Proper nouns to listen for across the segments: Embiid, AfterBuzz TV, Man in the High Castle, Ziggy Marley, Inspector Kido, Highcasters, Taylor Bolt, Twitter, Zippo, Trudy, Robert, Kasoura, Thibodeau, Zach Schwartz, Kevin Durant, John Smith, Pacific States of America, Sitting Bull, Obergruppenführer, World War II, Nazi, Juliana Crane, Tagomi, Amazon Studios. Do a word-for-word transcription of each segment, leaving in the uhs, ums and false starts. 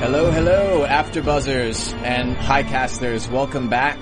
Hello, hello, AfterBuzzers and Highcasters. Welcome back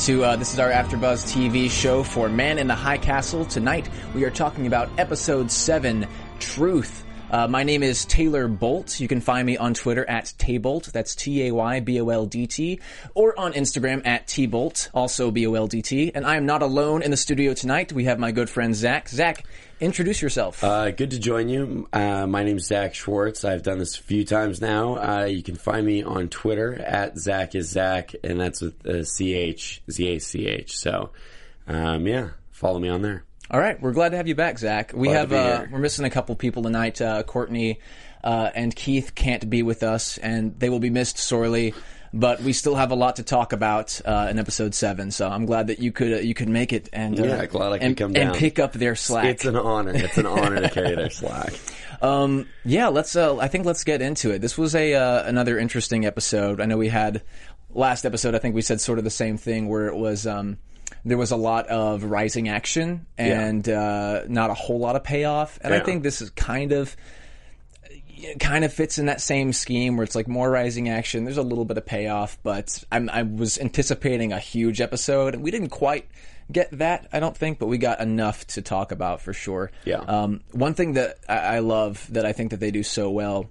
to, uh, this is our AfterBuzz T V show for Man in the High Castle. Tonight, we are talking about Episode seven, Truth. Uh, my name is Taylor Bolt. You can find me on Twitter at Taybolt, that's T A Y B O L D T, or on Instagram at Tbolt, also B O L D T. And I am not alone in the studio tonight. We have my good friend Zach. Zach, introduce yourself. Uh, good to join you. Uh, my name's Zach Schwartz. I've done this a few times now. Uh, you can find me on Twitter at Zach is Zach, and that's with uh, C H, Z A C H. So, um, yeah, follow me on there. All right, we're glad to have you back, Zach. We glad have uh, we're missing a couple people tonight. Uh, Courtney uh, and Keith can't be with us, and they will be missed sorely. But we still have a lot to talk about uh, in episode seven, so I'm glad that you could uh, you could make it and uh, yeah, glad I could and, come down. And pick up their slack. It's an honor. It's an honor to carry their slack. Um, yeah, let's. Uh, I think let's get into it. This was a uh, another interesting episode. I know we had last episode. I think we said sort of the same thing where it was. Um, There was a lot of rising action and yeah. uh, not a whole lot of payoff. And yeah. I think this is kind of kind of fits in that same scheme where it's like more rising action. There's a little bit of payoff, but I'm, I was anticipating a huge episode. And we didn't quite get that, I don't think, but we got enough to talk about for sure. Yeah. Um, one thing that I, I love that I think that they do so well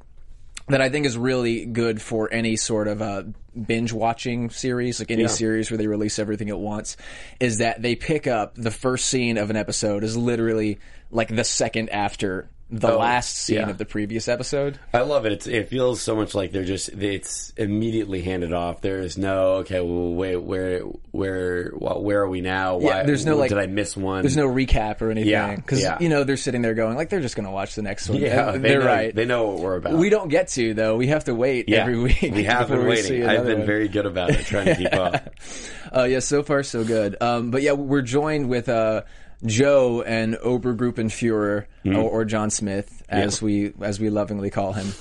that I think is really good for any sort of uh, binge-watching series, like any yeah. series where they release everything at once, is that they pick up the first scene of an episode is literally like the second after the oh, last scene yeah. of the previous episode. I love it. It's, it feels so much like they're just, it's immediately handed off. There is no, okay, well, wait, where, where, where are we now? Why, yeah, there's no, like, did I miss one? There's no recap or anything. Because, yeah, yeah. you know, they're sitting there going, like, they're just going to watch the next one. Yeah, they they're know, right. They know what we're about. We don't get to, though. We have to wait yeah, every week. We have been waiting. We I've been one. very good about it, trying to keep up. Uh, yeah, so far, so good. Um, but, yeah, we're joined with, uh, Joe and Obergruppenführer, mm. or, or John Smith, as yeah. we as we lovingly call him.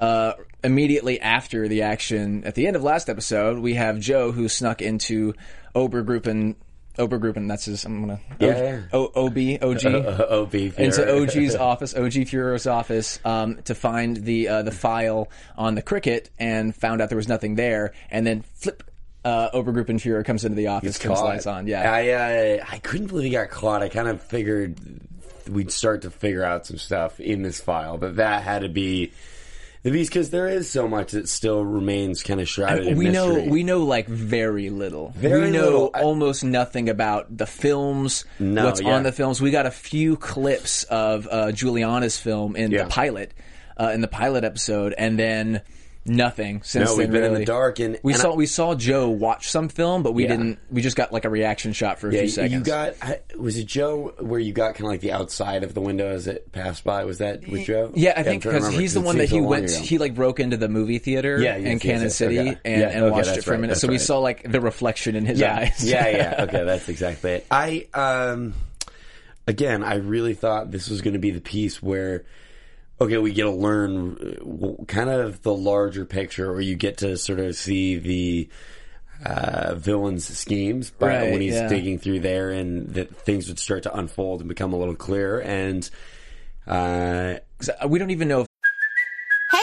Uh, immediately after the action, at the end of last episode, we have Joe who snuck into Obergruppen. Obergruppen, that's his. I'm gonna yeah. O, o, OB OG o, OB Fuhrer. Into O G's office, O G Fuhrer's office, um, to find the uh, the file on the cricket, and found out there was nothing there, and then flip. Uh, Obergruppenführer comes into the office, turns the lights on. Yeah, I uh, I couldn't believe he got caught. I kind of figured we'd start to figure out some stuff in this file, but that had to be the beast because there is so much that still remains kind of shrouded I, in we mystery. Know, we know like very little. Very we know little. almost I, nothing about the films. No, what's yeah. on the films? We got a few clips of uh, Juliana's film in yeah. the pilot, uh, in the pilot episode, and then. Nothing since no, we've then, been really. in the dark, and we and saw I, we saw Joe watch some film, but we yeah. didn't. We just got like a reaction shot for a yeah, few seconds. You got I, was it Joe where you got kind of like the outside of the window as it passed by? Was that with Joe? Yeah, I yeah, think because he's the one that he went. Ago. He like broke into the movie theater yeah, in Kansas it. City okay. and, yeah, and okay, watched it for right, a minute. So right. we saw like the reflection in his yeah. eyes. yeah, yeah. Okay, that's exactly it. I um, again, I really thought this was going to be the piece where. Okay, we get to learn kind of the larger picture, or you get to sort of see the uh, villain's schemes but right, when he's yeah. digging through there, and that things would start to unfold and become a little clearer. And uh, we don't even know if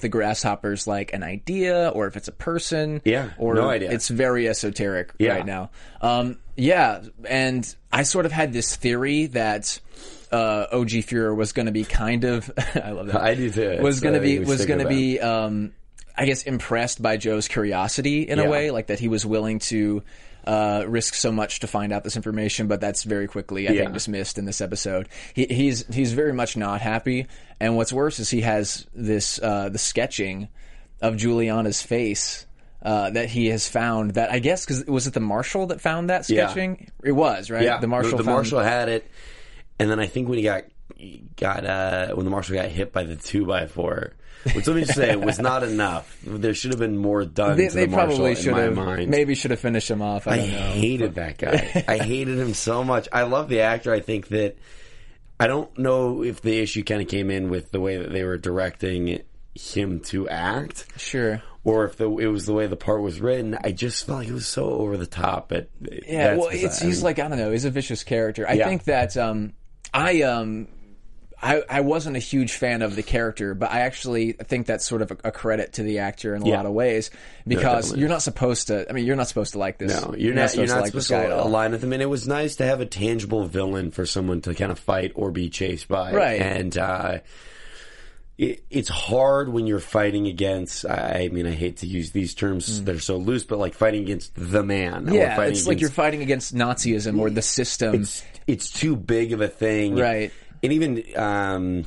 The grasshopper's like an idea, or if it's a person, yeah, or no idea. It's very esoteric yeah. right now. Um, yeah, and I sort of had this theory that uh, O G Fuhrer was going to be kind of, I love that. I do too. Was going to be was going to be, um, I guess, impressed by Joe's curiosity in yeah. a way, like that he was willing to uh, risk so much to find out this information, but that's very quickly I yeah. think dismissed in this episode. He, he's he's very much not happy, and what's worse is he has this uh, the sketching of Juliana's face uh, that he has found. That I guess because was it the marshal that found that sketching? Yeah. It was right. Yeah. The marshal. The, the found... marshal had it, and then I think when he got got uh, when the marshal got hit by the two by four. Which let me just say, was not enough. There should have been more done they, to the they marshal probably should in my have, mind. Maybe should have finished him off. I, I don't know. hated that guy. I hated him so much. I love the actor. I think that I don't know if the issue kind of came in with the way that they were directing him to act. Sure. Or if the, it was the way the part was written, I just felt like it was so over the top. But yeah, well, it's, he's like, I don't know, he's a vicious character. I yeah. think that um, I... um. I, I wasn't a huge fan of the character, but I actually think that's sort of a, a credit to the actor in a yeah. lot of ways because no, you're not supposed to. I mean, you're not supposed to like this. No, you're, you're not, not supposed you're not to like supposed this guy to at all. Align with him. And it was nice to have a tangible villain for someone to kind of fight or be chased by. Right. And uh, it, it's hard when you're fighting against. I mean, I hate to use these terms; mm. they're so loose. But like fighting against the man. Yeah, or it's against, like you're fighting against Nazism or the system. It's, it's too big of a thing, right? And even um,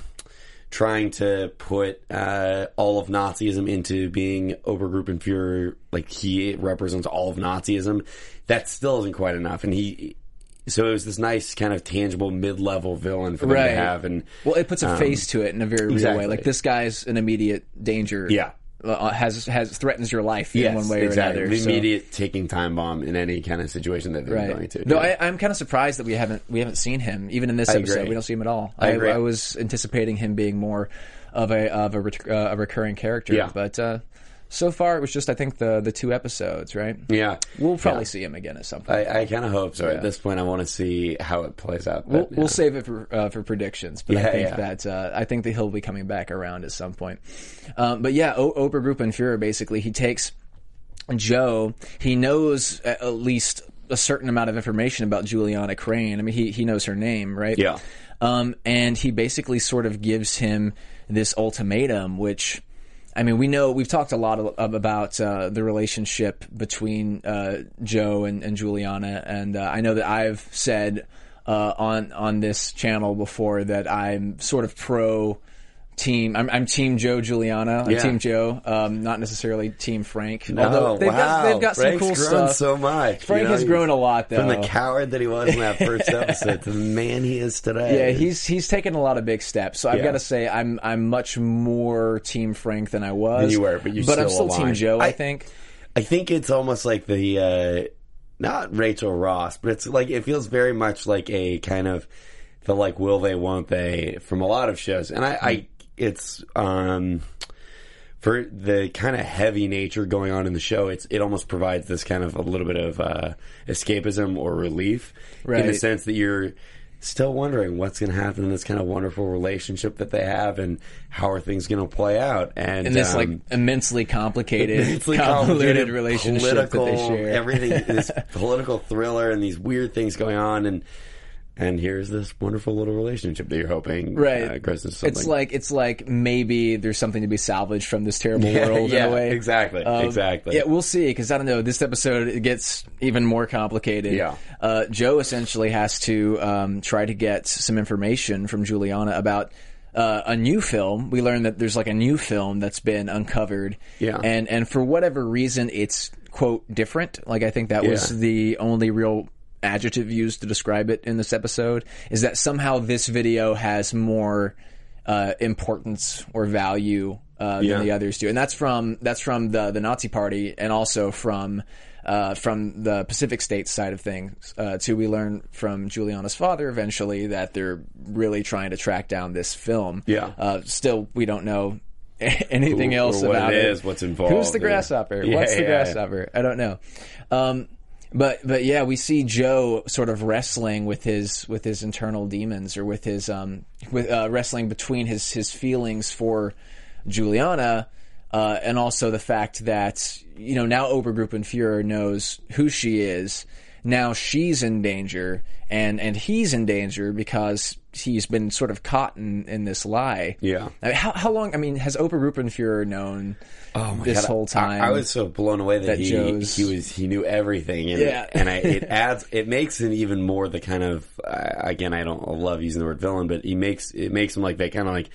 trying to put uh, all of Nazism into being Obergruppenführer, like he represents all of Nazism, that still isn't quite enough. And he, so it was this nice kind of tangible mid-level villain for them right. to have. And well, it puts a um, face to it in a very real exactly. way. Like this guy's an immediate danger. Yeah. Uh, has has threatens your life in yes, one way or exactly. another. The so. Immediate ticking time bomb in any kind of situation that they're right. going to. No, yeah. I, I'm kind of surprised that we haven't we haven't seen him even in this I episode. Agree. We don't see him at all. I, I, I was anticipating him being more of a of a, uh, a recurring character, yeah. but uh, so far it was just I think the the two episodes, right? Yeah, we'll probably yeah. see him again at some point. I, I kind of hope so. Yeah. At this point, I want to see how it plays out. But, we'll, yeah. we'll save it for uh, for predictions, but yeah, I think yeah. that uh, I think that he'll be coming back around at some point. Um, but yeah, o- Obergruppenführer, basically, he takes Joe. He knows at least a certain amount of information about Juliana Crane. I mean, he, he knows her name, right? Yeah. Um, and he basically sort of gives him this ultimatum, which, I mean, we know, we've talked a lot of, of, about uh, the relationship between uh, Joe and, and Juliana. And uh, I know that I've said uh, on, on this channel before that I'm sort of pro Team, I'm, I'm Team Joe Juliana. I'm yeah. Team Joe, um, not necessarily Team Frank. No, although they've wow. got, they've got some cool stuff. Frank's grown so much. Frank you know, has grown a lot, though. From the coward that he was in that first episode to the man he is today. Yeah, he's he's taken a lot of big steps. So I've yeah. got to say, I'm I'm much more Team Frank than I was. And you were, but you but still I'm still aligned. Team Joe. I, I think. I think it's almost like the uh, not Rachel Ross, but it's like it feels very much like a kind of the like will they, won't they from a lot of shows, and I. I It's um, for the kind of heavy nature going on in the show. It's it almost provides this kind of a little bit of uh, escapism or relief right. in the sense that you're still wondering what's going to happen in this kind of wonderful relationship that they have, and how are things going to play out? And, and this um, like immensely complicated, immensely complicated, complicated relationship that they share. Everything, this political thriller, and these weird things going on, and. And here's this wonderful little relationship that you're hoping right. uh, grows into something. It's like it's like maybe there's something to be salvaged from this terrible yeah, world yeah, in a way. Exactly, um, exactly. Yeah, we'll see because I don't know. This episode it gets even more complicated. Yeah. Uh, Joe essentially has to um, try to get some information from Juliana about uh, a new film. We learned that there's like a new film that's been uncovered. Yeah. And and for whatever reason, it's quote different. Like I think that yeah. was the only real adjective used to describe it in this episode is that somehow this video has more uh, importance or value uh, than yeah. the others do. And that's from, that's from the, the Nazi Party, and also from, uh, from the Pacific States side of things, uh, too. We learn from Juliana's father eventually that they're really trying to track down this film. Yeah. Uh, still, we don't know anything Who, else what about it, it is, what's involved. Who's the grasshopper? Yeah, what's yeah, the grasshopper? Yeah. I don't know. Um, But but yeah, we see Joe sort of wrestling with his with his internal demons, or with his um with uh, wrestling between his his feelings for Juliana, uh, and also the fact that, you know, now Obergruppenführer knows who she is. Now she's in danger, and, and he's in danger because he's been sort of caught in, in this lie. Yeah. I mean, how, how long? I mean, has Obergruppenführer known oh my this God. whole time? I, I was so blown away that, that he Joe's... he was he knew everything. And, yeah. and I, it adds it makes him even more the kind of uh, again I don't I love using the word villain, but he makes it makes him like that kind of like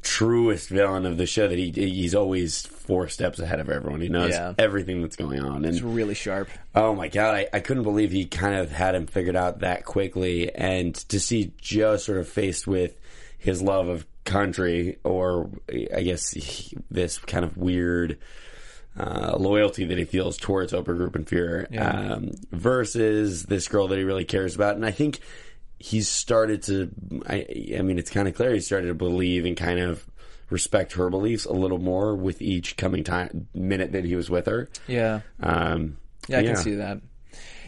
truest villain of the show, that he he's always four steps ahead of everyone. He knows yeah. everything that's going on. And it's really sharp. Oh my God, I, I couldn't believe he kind of had him figured out that quickly. And to see Joe sort of faced with his love of country, or I guess he, this kind of weird uh, loyalty that he feels towards Obergruppenführer, yeah. um, versus this girl that he really cares about. And I think he's started to, I, I mean, it's kind of clear he started to believe and kind of respect her beliefs a little more with each coming time minute that he was with her. Yeah. Um, yeah, I yeah. can see that.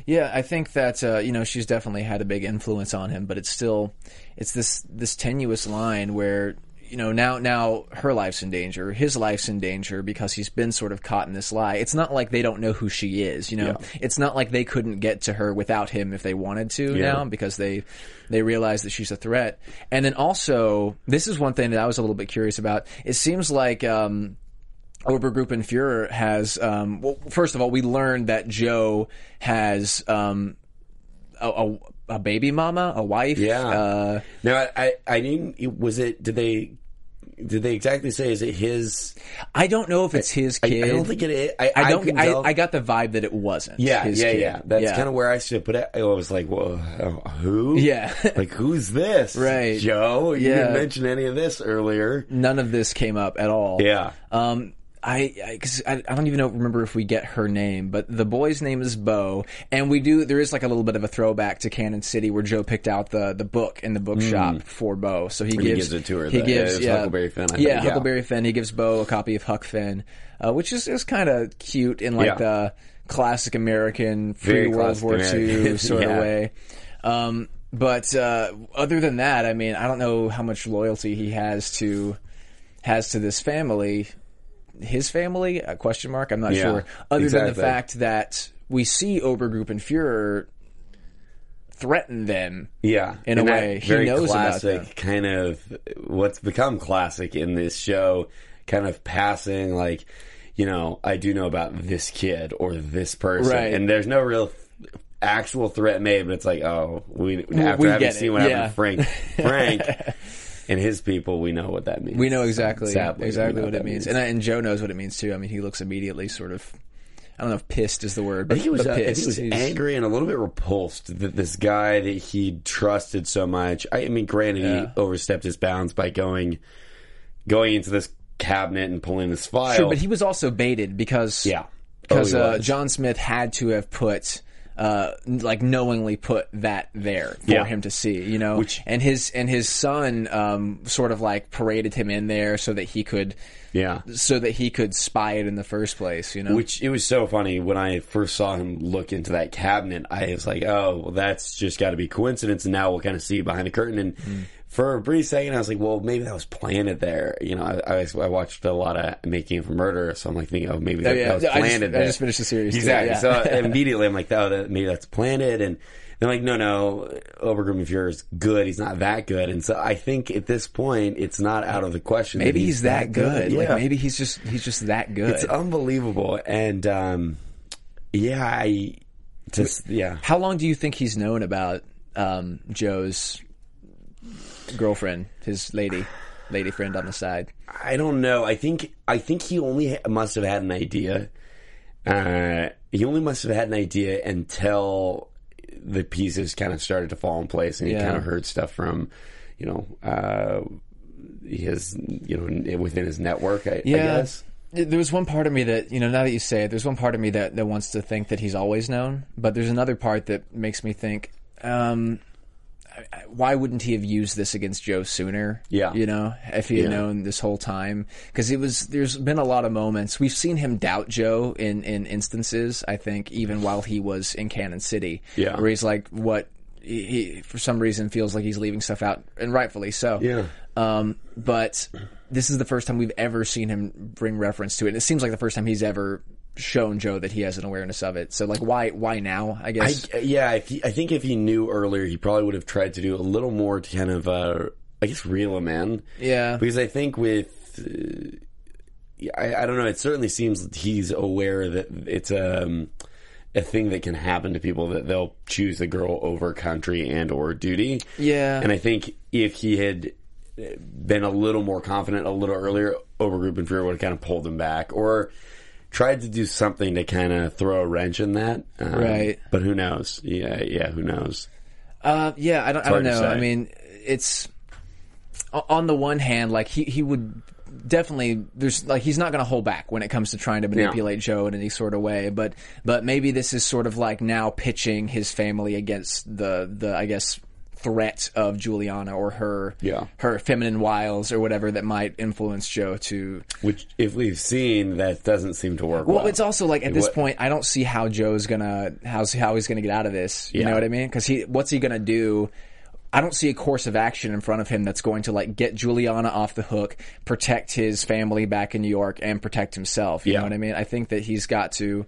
Yeah, I think that, uh, you know, she's definitely had a big influence on him, but it's still, it's this, this tenuous line where, you know, now, now her life's in danger, his life's in danger, because he's been sort of caught in this lie. It's not like they don't know who she is, you know. Yeah. It's not like they couldn't get to her without him if they wanted to yeah. now, because they, they realize that she's a threat. And then also, this is one thing that I was a little bit curious about. It seems like, um, Obergruppenführer has, um, well, first of all, we learned that Joe has, um, a, a A baby mama, a wife. Yeah. Uh, now, I, I didn't. Was it? Did they? Did they exactly say? Is it his? I don't know if it's I, his kid. I, I don't think it is. I, I don't. I, I, I got the vibe that it wasn't. Yeah. His yeah. Kid. Yeah. That's yeah. kind of where I should put it. I was like, whoa, who? Yeah. Like, who's this? Right. Joe. You yeah. didn't mention any of this earlier. None of this came up at all. Yeah. Um. I, I, cause I, I don't even know, remember if we get her name, but the boy's name is Bo, and we do, there is like a little bit of a throwback to Cannon City, where Joe picked out the, the book in the bookshop mm. for Bo. So he gives, he gives it to her. He though. gives, yeah, yeah, Huckleberry Finn. I yeah, think. Huckleberry yeah. Finn. He gives Bo a copy of Huck Finn, uh, which is, is kind of cute in like yeah. the classic American free World War Two sort yeah. of way. Um, but, uh, other than that, I mean, I don't know how much loyalty he has to, has to this family. His family? A question mark? I'm not yeah, sure. Other exactly. than the fact that we see Obergruppenführer threaten them. Yeah. In and a way. He knows classic, about them. Kind of what's become classic in this show, kind of passing like, you know, I do know about this kid or this person. Right. And there's no real th- actual threat made, but it's like, oh, we after we having seen what yeah. happened to Frank. Frank. And his people, we know what that means. We know exactly, Sadly, exactly know what, what it means. means. And I, and Joe knows what it means, too. I mean, he looks immediately sort of, I don't know if pissed is the word, but, I think he was, but uh, pissed. I think he was angry and a little bit repulsed that this guy that he trusted so much, I, I mean, granted, yeah. he overstepped his bounds by going going into this cabinet and pulling this file. Sure, but he was also baited because yeah. because oh, uh, John Smith had to have put... Uh, like knowingly put that there for yeah. him to see, you know. Which, and his and his son um, sort of like paraded him in there so that he could, yeah, so that he could spy it in the first place, you know. Which it was so funny when I first saw him look into that cabinet. I was like, oh, well, that's just got to be coincidence. And now we'll kind of see behind the curtain. And mm. for a brief second, I was like, well, maybe that was planted there. You know, I, I, I watched a lot of Making of a Murderer, so I'm like thinking, oh, maybe that, oh, yeah. that was planted I just, there. I just finished the series. Exactly. Too, yeah. So immediately I'm like, oh, that, maybe that's planted. And they're like, no, no, Obergruppenführer is good. He's not that good. And so I think at this point, it's not out of the question. Maybe that he's, he's that, that good. good. Yeah. Like maybe he's just he's just that good. It's unbelievable. And um, yeah, I just yeah. How long do you think he's known about um, Joe's girlfriend, his lady, lady friend on the side? I don't know. I think I think he only must have had an idea. Uh, he only must have had an idea until the pieces kind of started to fall in place, and he yeah. kind of heard stuff from, you know, uh, his, you know, within his network, I, yeah. I guess. There was one part of me that, you know, now that you say it, there's one part of me that, that wants to think that he's always known, but there's another part that makes me think, um, why wouldn't he have used this against Joe sooner? Yeah. You know, if he had yeah. known this whole time. Because it was, there's been a lot of moments. We've seen him doubt Joe in, in instances, I think, even while he was in Cannon City. Yeah. Where he's like, what, he, he for some reason feels like he's leaving stuff out, and rightfully so. Yeah. Um, but this is the first time we've ever seen him bring reference to it. And it seems like the first time he's ever shown Joe that he has an awareness of it. So, like, why why now, I guess? I, yeah, if he, I think if he knew earlier, he probably would have tried to do a little more to kind of, uh, I guess, reel him in. Yeah. Because I think with, uh, I, I don't know, it certainly seems he's aware that it's um, a thing that can happen to people, that they'll choose the girl over country and or duty. Yeah. And I think if he had been a little more confident a little earlier, Obergruppenführer would have kind of pulled him back. Or tried to do something to kind of throw a wrench in that. Um, right. But who knows? Yeah, yeah, who knows? Uh, yeah, I don't, I don't know. I mean, it's... On the one hand, like, he, he would definitely... There's like he's not going to hold back when it comes to trying to manipulate yeah. Joe in any sort of way, but but maybe this is sort of like now pitching his family against the, the I guess... threat of Juliana or her yeah. her feminine wiles or whatever that might influence Joe to... Which, if we've seen, that doesn't seem to work well. Well, it's also like, at this what? point, I don't see how Joe's gonna... How's, how he's gonna get out of this. You yeah. know what I mean? Because he, what's he gonna do... I don't see a course of action in front of him that's going to, like, get Juliana off the hook, protect his family back in New York, and protect himself. You yeah. know what I mean? I think that he's got to...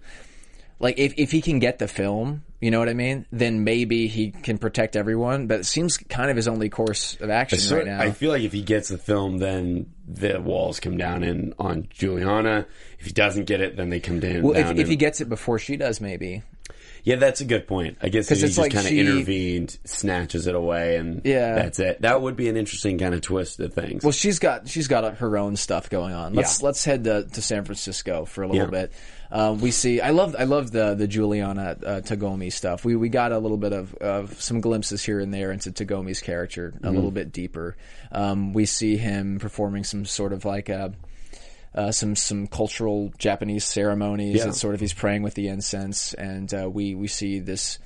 Like, if, if he can get the film, you know what I mean? Then maybe he can protect everyone. But it seems kind of his only course of action so, right now. I feel like if he gets the film, then the walls come down in on Juliana. If he doesn't get it, then they come down. Well, down if, and, if he gets it before she does, maybe. Yeah, that's a good point. I guess if he just like kind of intervened, snatches it away, and yeah. that's it. That would be an interesting kind of twist of things. Well, she's got she's got her own stuff going on. Let's yeah. let's head to, to San Francisco for a little yeah. bit. Um, we see. I love I love the the Juliana uh, Tagomi stuff. We we got a little bit of, of some glimpses here and there into Tagomi's character a mm-hmm. little bit deeper. Um, we see him performing some sort of like a. Uh, some some cultural Japanese ceremonies. Yeah. It's sort of he's praying with the incense, and uh, we we see this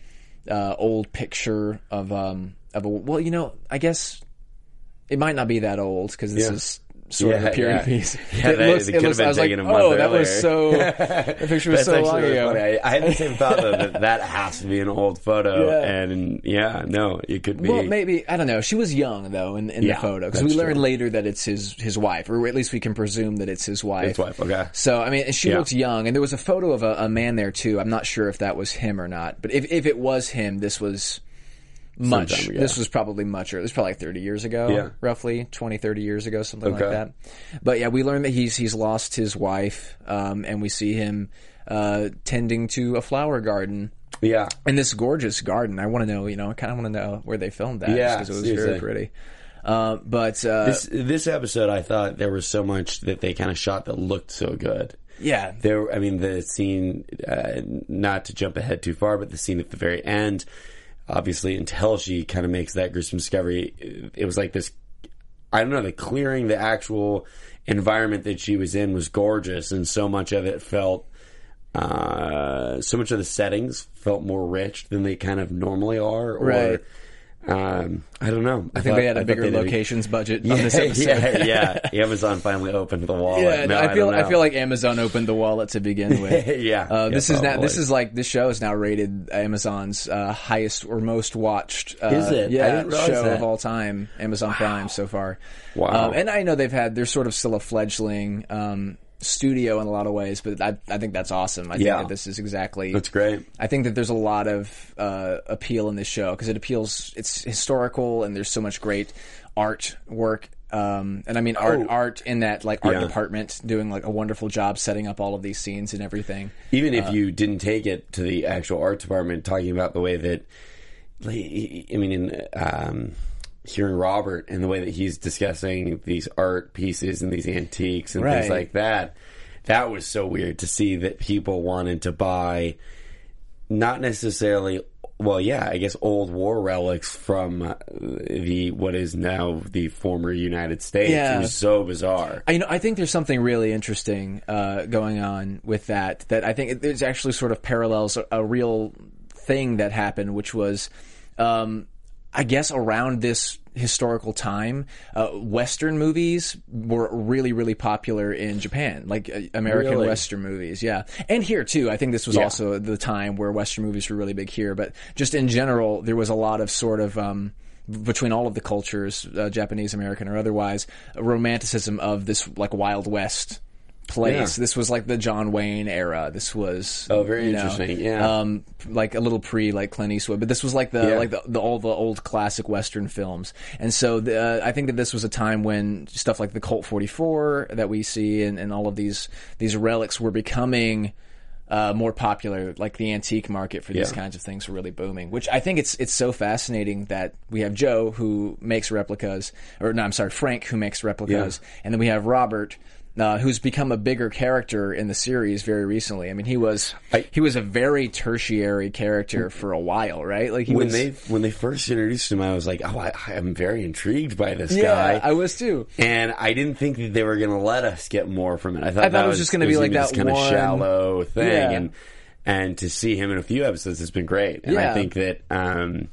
uh, old picture of um of a well, you know, I guess it might not be that old because this yeah. is sort yeah, of a period yeah. piece. Yeah, it that looks, is, it, it could looks, have been taken like, a month oh, earlier. That was so. The picture was so long ago. Really I, I had the same thought though, that that has to be an old photo, yeah. and yeah, no, it could be. Well, maybe I don't know. She was young though in, in yeah, the photo because we learned true. later that it's his his wife, or at least we can presume that it's his wife. His wife, okay. So I mean, she yeah. looks young, and there was a photo of a, a man there too. I'm not sure if that was him or not, but if if it was him, this was. Much. Sometime, yeah. This was probably much earlier. This was probably like thirty years ago, yeah. roughly twenty, thirty years ago, something okay. like that. But yeah, we learned that he's he's lost his wife, um, and we see him uh, tending to a flower garden. Yeah, and this gorgeous garden. I want to know, you know, I kind of want to know where they filmed that. Yeah, because it was seriously. very pretty. Uh, but uh, this this episode, I thought there was so much that they kind of shot that looked so good. Yeah, there. I mean, the scene. Uh, not to jump ahead too far, but the scene at the very end. Obviously, until she kind of makes that gruesome discovery, it was like this, I don't know, the clearing, the actual environment that she was in was gorgeous, and so much of it felt, uh, so much of the settings felt more rich than they kind of normally are. Or, right. Um, I don't know. I, I think thought, they had a I bigger locations did. budget yeah, on this episode. Yeah, yeah. Amazon finally opened the wallet. Yeah, no, I feel I, I feel like Amazon opened the wallet to begin with. yeah. Uh, this yeah, is now. This is like this show is now rated Amazon's uh, highest or most watched. Uh, is it? Yeah, I didn't realize show that. of all time. Amazon wow. Prime so far. Wow. Um, and I know they've had. They're sort of still a fledgling. Um, studio in a lot of ways, but I, I think that's awesome. I yeah. think that this is exactly... That's great. I think that there's a lot of uh, appeal in this show, because it appeals... It's historical, and there's so much great art work. Um, and I mean art oh. art in that like art yeah. department doing like a wonderful job setting up all of these scenes and everything. Even if uh, you didn't take it to the actual art department, talking about the way that... I mean, in... Um, hearing Robert and the way that he's discussing these art pieces and these antiques and right. things like that, that was so weird to see that people wanted to buy not necessarily well, yeah, I guess old war relics from the what is now the former United States. Yeah. It was so bizarre. I, you know, I think there's something really interesting uh, going on with that, that I think there's actually sort of parallels a real thing that happened, which was, um, I guess, around this historical time, uh, Western movies were really, really popular in Japan, like uh, American really? Western movies. Yeah. And here too, I think this was yeah. also the time where Western movies were really big here, but just in general, there was a lot of sort of, um, between all of the cultures, uh, Japanese, American or otherwise, a romanticism of this like Wild West place. Yeah. This was like the John Wayne era. This was oh, very you know, interesting. Yeah, um, like a little pre like Clint Eastwood, but this was like the yeah. like the, the all the old classic Western films. And so the, uh, I think that this was a time when stuff like the Colt forty-four that we see and, and all of these these relics were becoming uh, more popular. Like the antique market for these yeah. kinds of things were really booming. Which I think it's it's so fascinating that we have Joe who makes replicas, or no, I'm sorry, Frank who makes replicas, yeah. and then we have Robert. Uh, who's become a bigger character in the series very recently. I mean, he was I, he was a very tertiary character for a while, right? Like he when was, they when they first introduced him, I was like, oh, I, I'm very intrigued by this yeah, guy. Yeah, I was too. And I didn't think that they were going to let us get more from it. I thought, I thought that it was just going to be like that kind of shallow thing. Yeah. And and to see him in a few episodes has been great. And yeah. I think that um,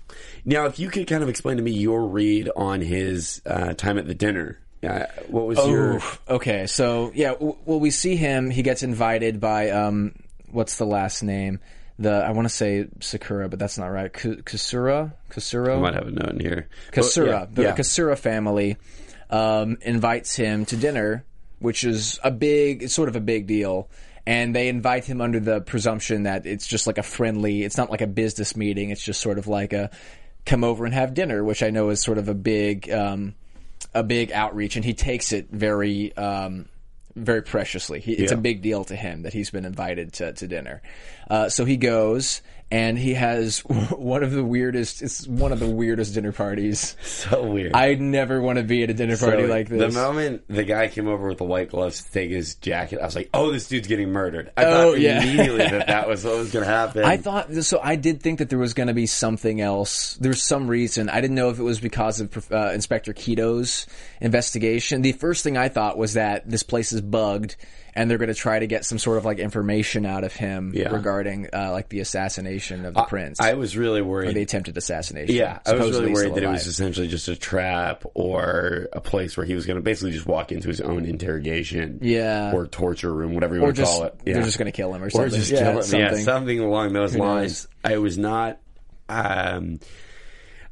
now, if you could kind of explain to me your read on his uh, time at the dinner. Uh, what was oh, your... Okay, so, yeah, w- well, we see him. He gets invited by, um, what's the last name? The I want to say Sakura, but that's not right. K- Kasoura? Kasoura? I might have a note in here. Kasoura. Well, yeah, the yeah. Kasoura family um, invites him to dinner, which is a big... It's sort of a big deal. And they invite him under the presumption that it's just like a friendly... It's not like a business meeting. It's just sort of like a come over and have dinner, which I know is sort of a big... Um, a big outreach, and he takes it very, um, very preciously. He, it's yeah. a big deal to him that he's been invited to, to dinner. Uh, so he goes, and he has one of the weirdest. It's one of the weirdest dinner parties. So weird. I never want to be at a dinner party so, like this. The moment the guy came over with the white gloves to take his jacket, I was like, "Oh, this dude's getting murdered." I oh, thought yeah. immediately that that was what was going to happen. I thought so. I did think that there was going to be something else. There was some reason. I didn't know if it was because of uh, Inspector Kido's investigation. The first thing I thought was that this place is bugged. And they're going to try to get some sort of like information out of him yeah. regarding uh, like the assassination of the I, prince. I was really worried. Or the attempted assassination. Yeah, I was really worried that alive. It was essentially just a trap or a place where he was going to basically just walk into his own interrogation. Yeah. Or torture room, whatever you or want just, to call it. Yeah. They're just going to kill him or something. Or just yeah, kill him. Something. Yeah, something along those Who lines. Knows? I was not... Um,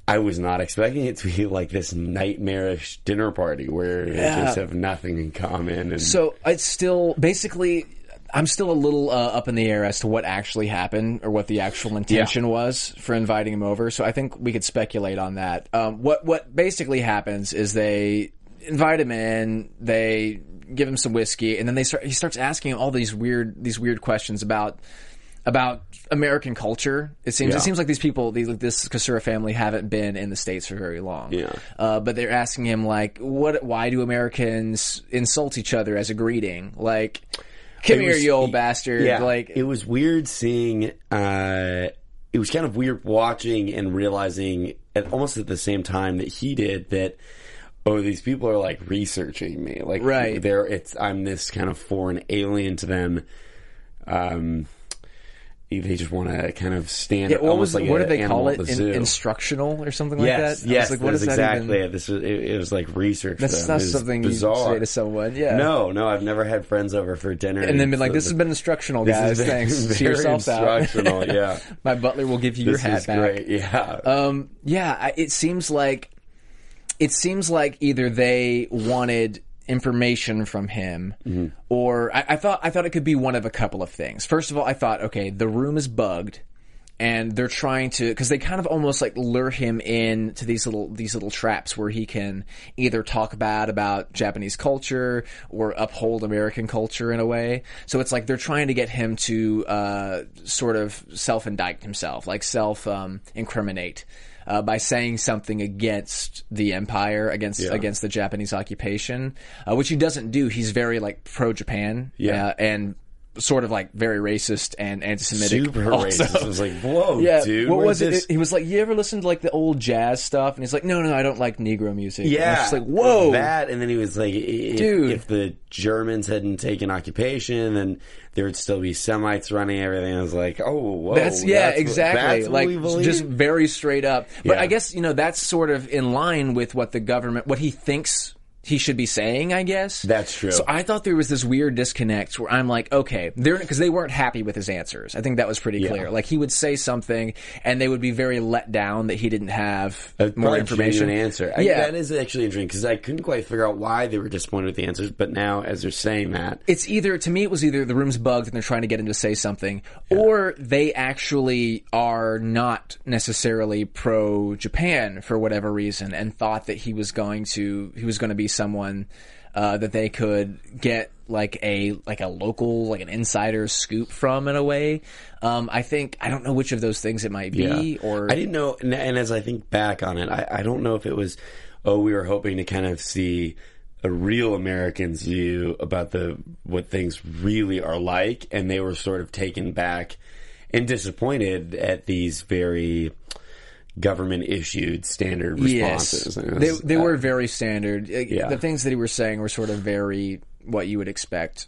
I was not expecting it to be like this nightmarish dinner party where yeah. they just have nothing in common. And... So it's still basically, I'm still a little uh, up in the air as to what actually happened or what the actual intention yeah. was for inviting him over. So I think we could speculate on that. Um, what what basically happens is they invite him in, they give him some whiskey, and then they start. He starts asking him all these weird these weird questions about. About American culture, it seems. Yeah. It seems like these people, these, like this Kasoura family, haven't been in the States for very long. Yeah. Uh, but they're asking him, like, what? Why do Americans insult each other as a greeting? Like, come here, you old bastard! Yeah, like, it was weird seeing. Uh, it was kind of weird watching and realizing, at almost at the same time that he did that. Oh, these people are like researching me. Like, right. They're it's I'm this kind of foreign alien to them. Um. They just want to kind of stand. Yeah, what was like what did they call it? In, instructional or something like yes, that? I yes, was like, what is exactly. That even... This was it, it was like research. That's not something bizarre. You say to someone. Yeah. No, no, I've never had friends over for dinner, and then been like, "This has been instructional, guys. Been Thanks. Very See yourself instructional, out." Yeah. My butler will give you this your hat is back. Great. Yeah. Um. Yeah. It seems like it seems like either they wanted. Information from him, mm-hmm. or I, I thought I thought it could be one of a couple of things. First of all, I thought, okay, the room is bugged, and they're trying to because they kind of almost like lure him in to these little these little traps where he can either talk bad about Japanese culture or uphold American culture in a way. So it's like they're trying to get him to uh, sort of self-indict himself, like self um, incriminate. Uh, by saying something against the empire, against yeah. against the Japanese occupation, uh, which he doesn't do. He's very like pro Japan, yeah, uh, and sort of like very racist and anti-Semitic. Super also. racist. I was like, whoa, yeah. dude. What was it? He was like, you ever listen to like the old jazz stuff? And he's like, no, no, I don't like Negro music. Yeah. And I was just like, whoa. That, and then he was like, if, dude. if the Germans hadn't taken occupation, then there would still be Semites running everything. I was like, oh, whoa. That's, yeah, that's exactly. What, that's like, just very straight up. But yeah. I guess, you know, that's sort of in line with what the government, what he thinks he should be saying, I guess. That's true. So I thought there was this weird disconnect where I'm like, okay, they're, because they weren't happy with his answers. I think that was pretty yeah. clear. Like, he would say something, and they would be very let down that he didn't have a more information. Answer. Yeah. I, that is actually interesting, because I couldn't quite figure out why they were disappointed with the answers, but now, as they're saying that... It's either, to me, it was either the room's bugged and they're trying to get him to say something, yeah. or they actually are not necessarily pro-Japan for whatever reason, and thought that he was going to, he was going to be someone uh, that they could get like a like a local, like an insider scoop from, in a way. Um, I think I don't know which of those things it might be. Yeah. Or I didn't know. And, and as I think back on it, I, I don't know if it was. Oh, we were hoping to kind of see a real American's view about the what things really are like, and they were sort of taken back and disappointed at these very government-issued standard responses. Yes. Was, they they uh, were very standard. Yeah. The things that he was saying were sort of very what you would expect,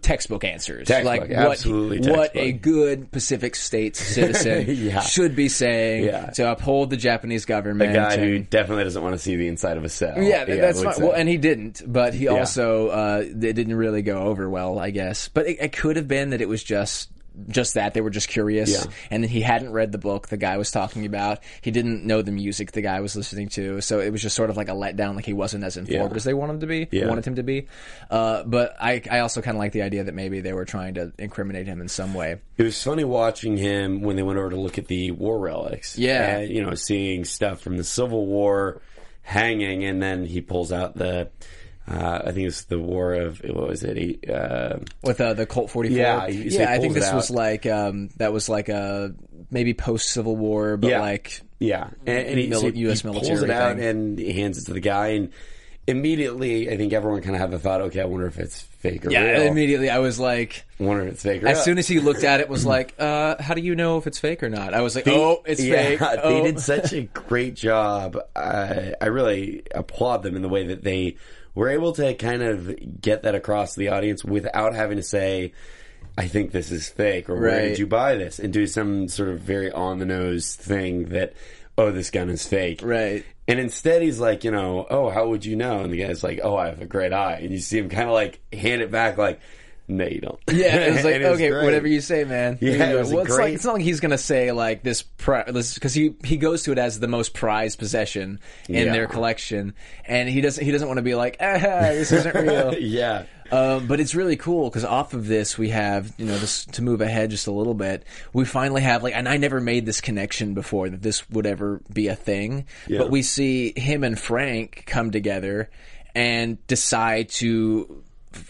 textbook answers. Textbook, like absolutely what, textbook. What a good Pacific States citizen yeah. should be saying yeah. to uphold the Japanese government. A guy and, who definitely doesn't want to see the inside of a cell. Yeah, yeah that's fine. Well, and he didn't, but he yeah. also uh, it didn't really go over well, I guess. But it, it could have been that it was just Just that, they were just curious, yeah. and he hadn't read the book the guy was talking about. He didn't know the music the guy was listening to, so it was just sort of like a letdown, like he wasn't as informed yeah. as they wanted him to be. Yeah. Wanted him to be. Uh, but I, I also kind of like the idea that maybe they were trying to incriminate him in some way. It was funny watching him when they went over to look at the war relics. Yeah, and, you know, seeing stuff from the Civil War hanging, and then he pulls out the. Uh, I think it's the war of, what was it? Uh, With uh, the Colt forty-four? Yeah, so yeah I think this out. was like, um, that was like a, maybe post-Civil War, but yeah. like yeah, and, and he, mil- so U S he military pulls it thing. out and he hands it to the guy, and immediately I think everyone kind of had the thought, okay, I wonder if it's fake or yeah, real. Yeah, immediately I was like... I wonder if it's fake or As up. soon as he looked at it, was like, uh, how do you know if it's fake or not? I was like, they, oh, it's yeah, fake. Oh. They did such a great job. I, I really applaud them in the way that they... We're able to kind of get that across to the audience without having to say, I think this is fake, or where right. did you buy this? And do some sort of very on-the-nose thing that, oh, this gun is fake. Right. And instead he's like, you know, oh, how would you know? And the guy's like, oh, I have a great eye. And you see him kind of like hand it back like, no, you don't. Yeah, it was like, it okay, was whatever you say, man. Yeah, it was well, great... it's, like, it's not like he's going to say, like, this... Because pri- he, he goes to it as the most prized possession in yeah. their collection, and he doesn't he doesn't want to be like, ah, this isn't real. yeah. Uh, but it's really cool, because off of this, we have, you know, this, to move ahead just a little bit, we finally have, like, and I never made this connection before that this would ever be a thing, yeah. but we see him and Frank come together and decide to...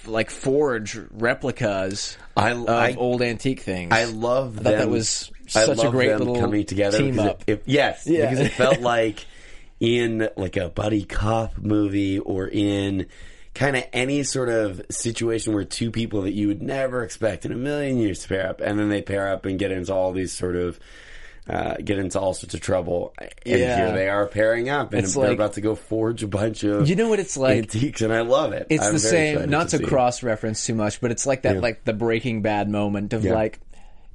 like forge replicas I, of I, old antique things. I love I them. That was such a great little coming together team up. It, it, yes, yeah. because it felt like in like a buddy cop movie, or in kind of any sort of situation where two people that you would never expect in a million years to pair up, and then they pair up and get into all these sort of uh, get into all sorts of trouble. And yeah. here they are pairing up, and it's they're like, about to go forge a bunch of you know what it's like antiques, and I love it. It's I'm the same, not to, to cross reference too much, but it's like that, yeah. like the Breaking Bad moment of yeah. like,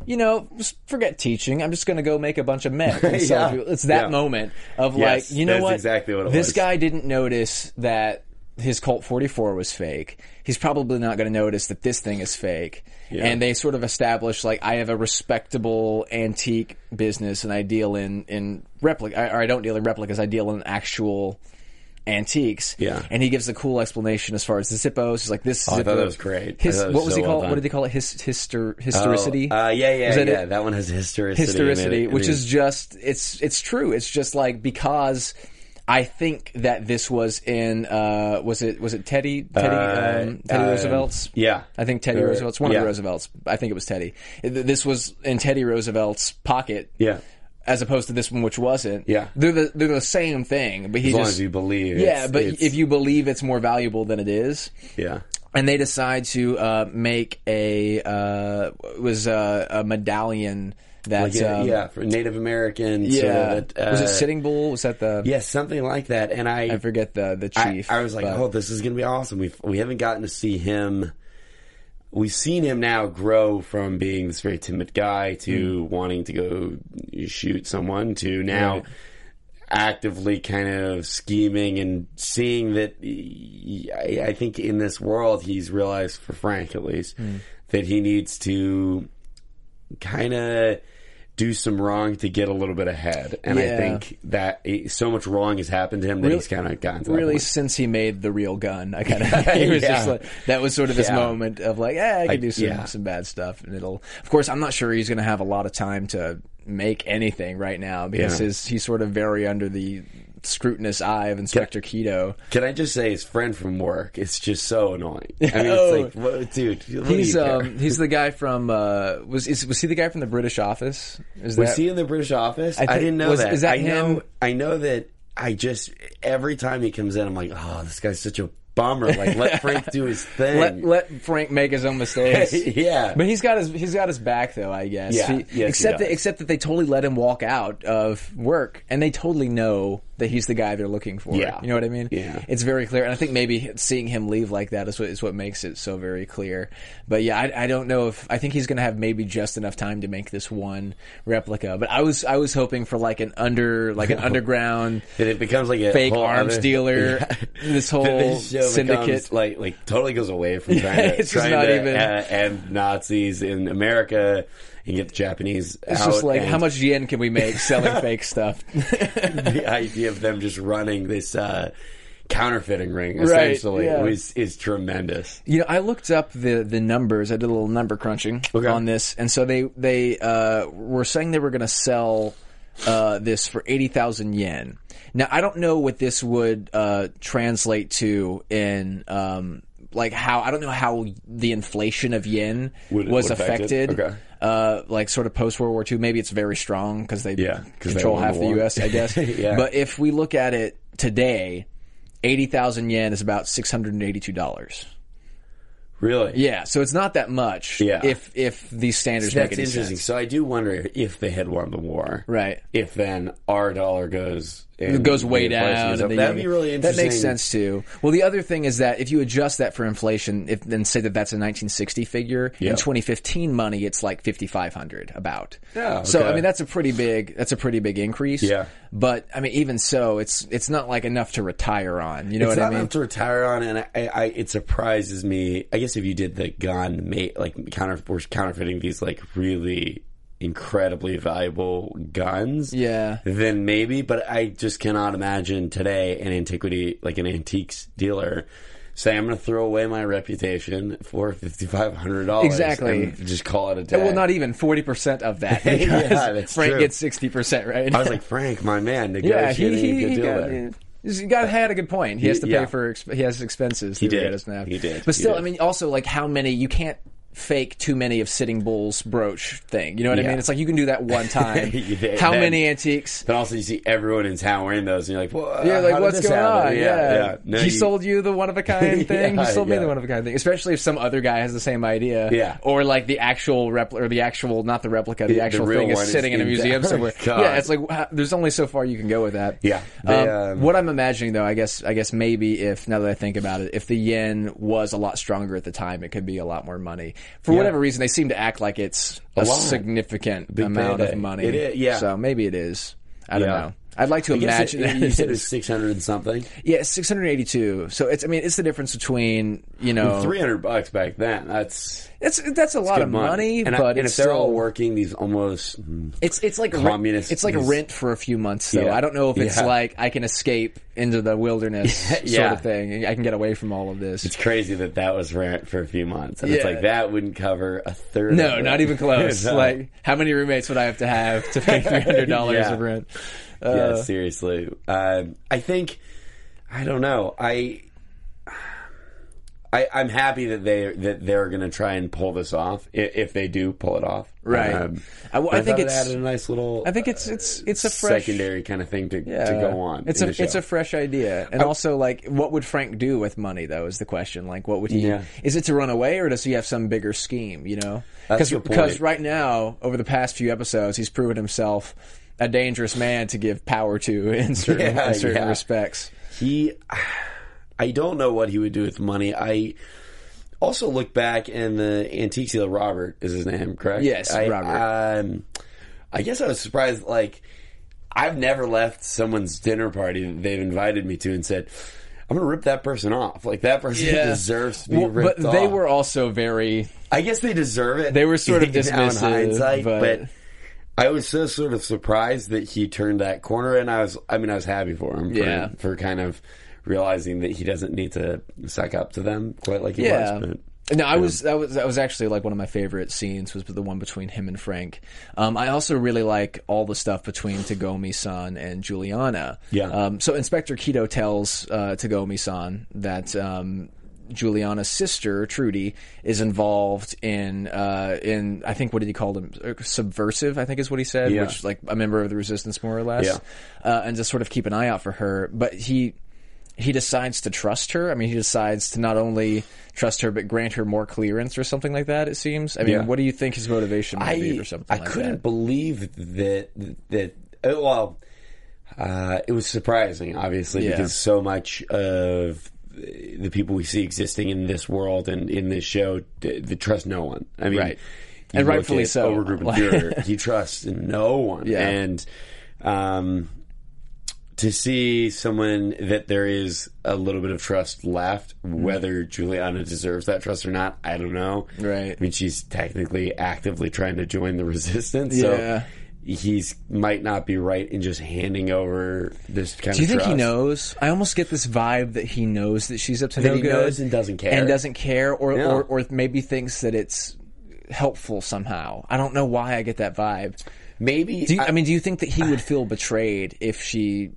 you know, just forget teaching. I'm just going to go make a bunch of meth. yeah. It's that yeah. moment of yes, like, you know what? Exactly what it this was. Guy didn't notice that his Colt forty-four was fake. He's probably not going to notice that this thing is fake. Yeah. And they sort of establish, like, I have a respectable antique business, and I deal in, in replicas, or I don't deal in replicas, I deal in actual antiques. Yeah. And he gives a cool explanation as far as the Zippos. He's like, this Zippo. Oh, I thought that was great. His, was what was so he called? Well what did they call it? His, histor, historicity? Oh, uh, yeah, yeah, that yeah. It? That one has historicity. Historicity, which I mean, is just, it's it's true. It's just like, because... I think that this was in uh, was it was it Teddy Teddy uh, um, Teddy uh, Roosevelt's? Yeah, I think Teddy uh, Roosevelt's one yeah. of the Roosevelt's. I think it was Teddy. This was in Teddy Roosevelt's pocket. Yeah. As opposed to this one, which wasn't. Yeah. They're the they're the same thing, but he as just, long as you believe. Yeah, it's, but it's, if you believe, it's more valuable than it is. Yeah. And they decide to uh, make a uh, it was a, a medallion that like a, um, yeah for Native American yeah sort of a, uh, was it Sitting Bull was that the yes yeah, something like that and I I forget the the chief I, I was like but, oh this is gonna be awesome we we haven't gotten to see him we've seen him now grow from being this very timid guy to mm-hmm. wanting to go shoot someone to now. Right. Actively kind of scheming and seeing that he, I, I think in this world he's realized, for Frank at least, mm. that he needs to kind of do some wrong to get a little bit ahead. And yeah. I think that it, so much wrong has happened to him that really, he's kind of gotten to really that since he made the real gun. I kind of it was yeah. just like that was sort of this yeah. moment of like, eh, I can I, do some yeah. some bad stuff, and it'll. Of course, I'm not sure he's going to have a lot of time to make anything right now because yeah. his, he's sort of very under the scrutinous eye of Inspector can, Kido. Can I just say his friend from work? It's just so annoying. I mean, oh, it's like, what, dude, what he's um, he's the guy from uh, was is, was he the guy from the British Office? Is was that, he in the British Office? I, think, I didn't know was, that. Is that I him? Know, I know that. I just every time he comes in, I'm like, oh, this guy's such a bummer. Like, let Frank do his thing. Let, let Frank make his own mistakes. Yeah, but he's got his he's got his back though, I guess. Yeah, he, yes, except that, except that they totally let him walk out of work, and they totally know that he's the guy they're looking for. Yeah. You know what I mean? Yeah, it's very clear, and I think maybe seeing him leave like that is what is what makes it so very clear. But yeah, I, I don't know if I think he's going to have maybe just enough time to make this one replica. But I was I was hoping for like an under like an underground that it becomes like a fake arms other, dealer. Yeah. This whole syndicate becomes, like like totally goes away from trying to, it's trying not to even... uh, end Nazis in America and get the Japanese out. It's just like, and... how much yen can we make selling fake stuff? The idea of them just running this uh, counterfeiting ring, essentially, right, yeah. is, is tremendous. You know, I looked up the, the numbers. I did a little number crunching okay. on this. And so they, they uh, were saying they were going to sell uh, this for eighty thousand yen. Now, I don't know what this would uh, translate to in... Um, like how I don't know how the inflation of yen would, was would affected, okay. uh, like sort of post World War Two. Maybe it's very strong because they yeah, control they half the, the U S, I guess. yeah. But if we look at it today, eighty thousand yen is about six hundred and eighty-two dollars. Really? Yeah. So it's not that much. Yeah. If if these standards so make any sense. That's interesting. So I do wonder if they had won the war, right? If then our dollar goes. It goes way down. That'd yeah, be really interesting. That makes sense too. Well, the other thing is that if you adjust that for inflation, if and say that that's a nineteen sixty figure yep. in twenty fifteen money, it's like fifty-five hundred about. Yeah. Okay. So I mean, that's a pretty big. That's a pretty big increase. Yeah. But I mean, even so, it's it's not like enough to retire on. You know it's what I mean? It's not enough to retire on, and I, I, it surprises me. I guess if you did the gun, mate, like counter, we're counterfeiting these like really. Incredibly valuable guns, yeah. Then maybe, but I just cannot imagine today an antiquity like an antiques dealer say, "I'm going to throw away my reputation for fifty-five hundred dollars." Exactly, and just call it a day. Well, not even forty percent of that. Because yeah, that's Frank true. Gets sixty percent, right? I was like, Frank, my man, negotiating yeah, he, he, a good he deal there. He got had a good point. He has to pay yeah. for exp- he has expenses. He did. Now. He did. But still, did. I mean, also like how many you can't. Fake too many of Sitting Bull's brooch thing. You know what yeah. I mean? It's like you can do that one time. yeah, how then, many antiques? But also you see everyone in town wearing those and you're like, well, yeah, like what's going happen? On? Yeah. yeah. yeah. No, he you... sold you the one of a kind thing. yeah, he sold yeah. me the one of a kind thing. Especially if some other guy has the same idea. Yeah. Or like the actual rep or the actual not the replica, the, the actual the thing is sitting is in a museum somewhere. God. Yeah, it's like wow, there's only so far you can go with that. Yeah. They, um, um, what I'm imagining though, I guess I guess maybe if now that I think about it, if the yen was a lot stronger at the time, it could be a lot more money. For yeah. whatever reason, they seem to act like it's a, a significant big amount payday. Of money. It is, yeah. So maybe it is. I don't yeah. know. I'd like to I imagine. It, you said it's six hundred and something. Yeah, six hundred eighty-two. So it's. I mean, it's the difference between you know three hundred bucks back then. That's that's that's a that's lot of money. money and but I, and if they're still, all working, these almost it's it's like communist. It's like these, rent for a few months. Though yeah. I don't know if it's yeah. like I can escape into the wilderness yeah. sort of thing. I can get away from all of this. It's crazy that that was rent for a few months. And yeah. it's like that wouldn't cover a third. No, of it. Not even close. No. Like how many roommates would I have to have to pay three hundred dollars yeah. of rent? Uh, yeah, seriously. Uh, I think I don't know. I I, I'm happy that they that they're going to try and pull this off if they do pull it off. Right. Um, I, I, I think it's added a nice little. I think it's it's it's a fresh, secondary kind of thing to yeah, to go on. It's a it's a fresh idea, and I, also like, what would Frank do with money? Though is the question. Like, what would he? Yeah. Is it to run away, or does he have some bigger scheme? You know, because right now, over the past few episodes, he's proven himself a dangerous man to give power to in certain yeah, in certain yeah. respects. He. I don't know what he would do with money. I also look back, and the antique dealer Robert is his name, correct? Yes, I, Robert. Um, I guess I was surprised. Like, I've never left someone's dinner party that they've invited me to and said, I'm going to rip that person off. Like, that person yeah. deserves to be well, ripped off. But they off. were also very... I guess they deserve it. They were sort of dismissive. In hindsight, but... but I was so sort of surprised that he turned that corner, and I was, I mean, I was happy for him. For, yeah. For kind of... realizing that he doesn't need to suck up to them quite like he yeah. was. But, no, I um, was that was that was actually like one of my favorite scenes was the one between him and Frank. Um, I also really like all the stuff between Tagomi-san and Juliana. Yeah. Um, so Inspector Kido tells uh, Tagomi-san that um, Juliana's sister Trudy is involved in uh, in I think what did he call them subversive I think is what he said, yeah. which like a member of the resistance more or less, yeah. uh, and just sort of keep an eye out for her. But he. He decides to trust her. I mean, he decides to not only trust her, but grant her more clearance or something like that, it seems. I mean, yeah. what do you think his motivation might I, be or something I like that? I couldn't believe that, that well, uh, it was surprising, obviously, yeah. because so much of the people we see existing in this world and in this show, they trust no one. I mean, right. and rightfully so. Obergruppenführer, he trusts no one. Yeah. And, um... to see someone that there is a little bit of trust left, whether Juliana deserves that trust or not, I don't know. Right. I mean, she's technically actively trying to join the resistance, yeah. so he's might not be right in just handing over this kind of trust. Do you think he knows? I almost get this vibe that he knows that she's up to no good. That he knows and doesn't care. And doesn't care, or, no. or, or maybe thinks that it's helpful somehow. I don't know why I get that vibe. Maybe... Do you, I, I mean, do you think that he would feel betrayed if she...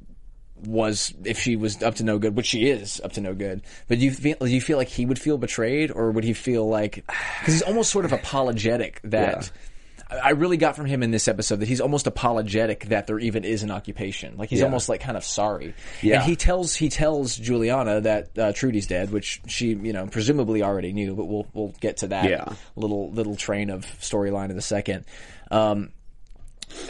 was if she was up to no good, which she is up to no good, but do you feel do you feel like he would feel betrayed, or would he feel like, because he's almost sort of apologetic that yeah. I really got from him in this episode that he's almost apologetic that there even is an occupation, like he's yeah. almost like kind of sorry, yeah. and he tells he tells Juliana that uh, Trudy's dead, which she you know presumably already knew, but we'll we'll get to that yeah. little little train of storyline in a second. um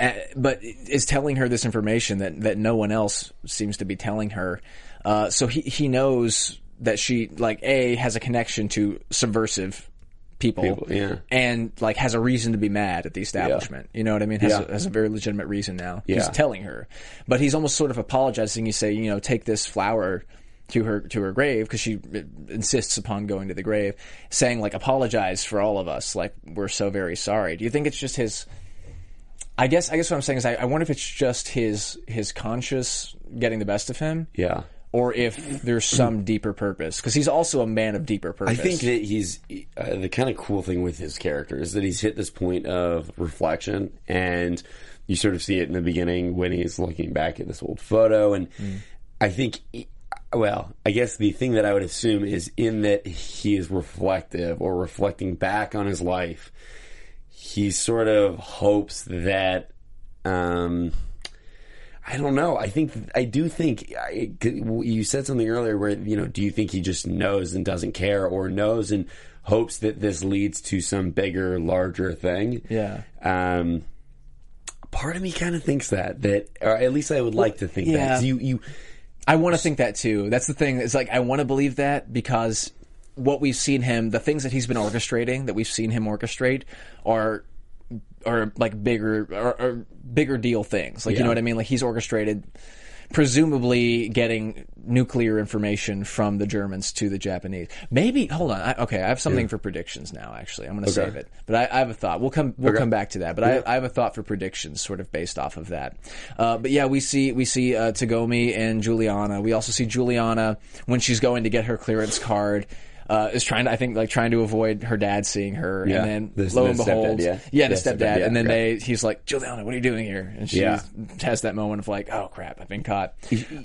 Uh, but is telling her this information that, that no one else seems to be telling her. Uh, so he, he knows that she, like, A, has a connection to subversive people, people yeah. and, like, has a reason to be mad at the establishment. Yeah. You know what I mean? Has, yeah. a, has a very legitimate reason now. Yeah. He's telling her. But he's almost sort of apologizing. You say, you know, take this flower... to her to her grave, because she insists upon going to the grave, saying, like, apologize for all of us. Like, we're so very sorry. Do you think it's just his... I guess I guess what I'm saying is I, I wonder if it's just his his conscience getting the best of him. Yeah. Or if there's some deeper purpose. Because he's also a man of deeper purpose. I think that he's... Uh, the kind of cool thing with his character is that he's hit this point of reflection, and you sort of see it in the beginning when he's looking back at this old photo. And mm. I think... He, Well, I guess the thing that I would assume is in that he is reflective or reflecting back on his life, he sort of hopes that, um, I don't know. I think, I do think, I, you said something earlier where, you know, do you think he just knows and doesn't care, or knows and hopes that this leads to some bigger, larger thing? Yeah. Um, part of me kind of thinks that, that, or at least I would like to think yeah. that. So you, you, I want to think that too. That's the thing. It's like, I want to believe that, because what we've seen him, the things that he's been orchestrating, that we've seen him orchestrate, are are like bigger, are, are bigger deal things. Like, yeah. you know what I mean? Like, he's orchestrated presumably getting nuclear information from the Germans to the Japanese. Maybe, hold on. I, okay, I have something yeah. for predictions now, actually. I'm going to okay. save it. But I, I have a thought. We'll come We'll okay. come back to that. But yeah. I, I have a thought for predictions sort of based off of that. Uh, but yeah, we see we see uh, Tagomi and Juliana. We also see Juliana when she's going to get her clearance card. Uh, is trying to, I think, like trying to avoid her dad seeing her, yeah. and then the, lo and the behold, stepdad, yeah, yeah, the, the stepdad, stepdad yeah, and then right. they, he's like, Juliana, what are you doing here? And she yeah. has that moment of like, oh crap, I've been caught.